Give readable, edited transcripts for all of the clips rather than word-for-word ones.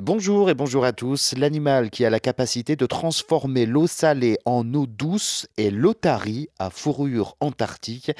Bonjour à tous. L'animal qui a la capacité de transformer l'eau salée en eau douce est l'otarie à fourrure antarctique,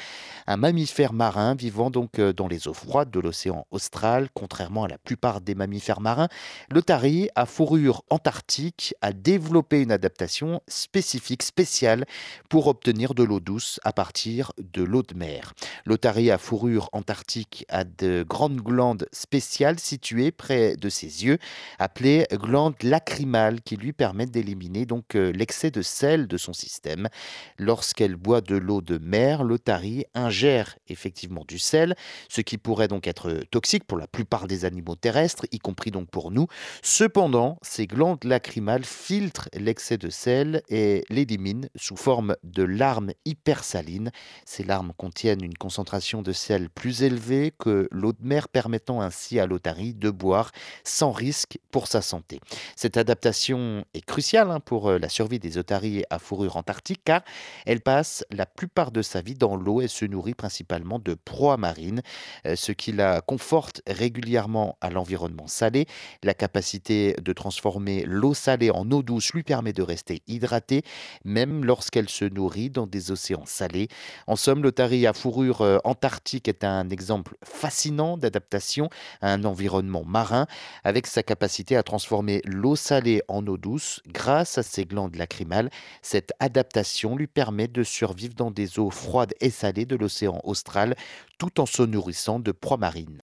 un mammifère marin vivant donc dans les eaux froides de l'océan Austral. Contrairement à la plupart des mammifères marins, l'otarie à fourrure antarctique a développé une adaptation spéciale pour obtenir de l'eau douce à partir de l'eau de mer. L'otarie à fourrure antarctique a de grandes glandes spéciales situées près de ses yeux, appelée glande lacrymale, qui lui permettent d'éliminer donc l'excès de sel de son système. Lorsqu'elle boit de l'eau de mer, l'otarie ingère effectivement du sel, ce qui pourrait donc être toxique pour la plupart des animaux terrestres, y compris donc pour nous. Cependant, ces glandes lacrymales filtrent l'excès de sel et l'éliminent sous forme de larmes hypersalines. Ces larmes contiennent une concentration de sel plus élevée que l'eau de mer, permettant ainsi à l'otarie de boire sans risque pour sa santé. Cette adaptation est cruciale pour la survie des otaries à fourrure antarctique, car elle passe la plupart de sa vie dans l'eau et se nourrit principalement de proies marines, ce qui la conforte régulièrement à l'environnement salé. La capacité de transformer l'eau salée en eau douce lui permet de rester hydratée, même lorsqu'elle se nourrit dans des océans salés. En somme, l'otarie à fourrure antarctique est un exemple fascinant d'adaptation à un environnement marin, avec sa capacité à transformer l'eau salée en eau douce grâce à ses glandes lacrymales. Cette adaptation lui permet de survivre dans des eaux froides et salées de l'océan Austral tout en se nourrissant de proies marines.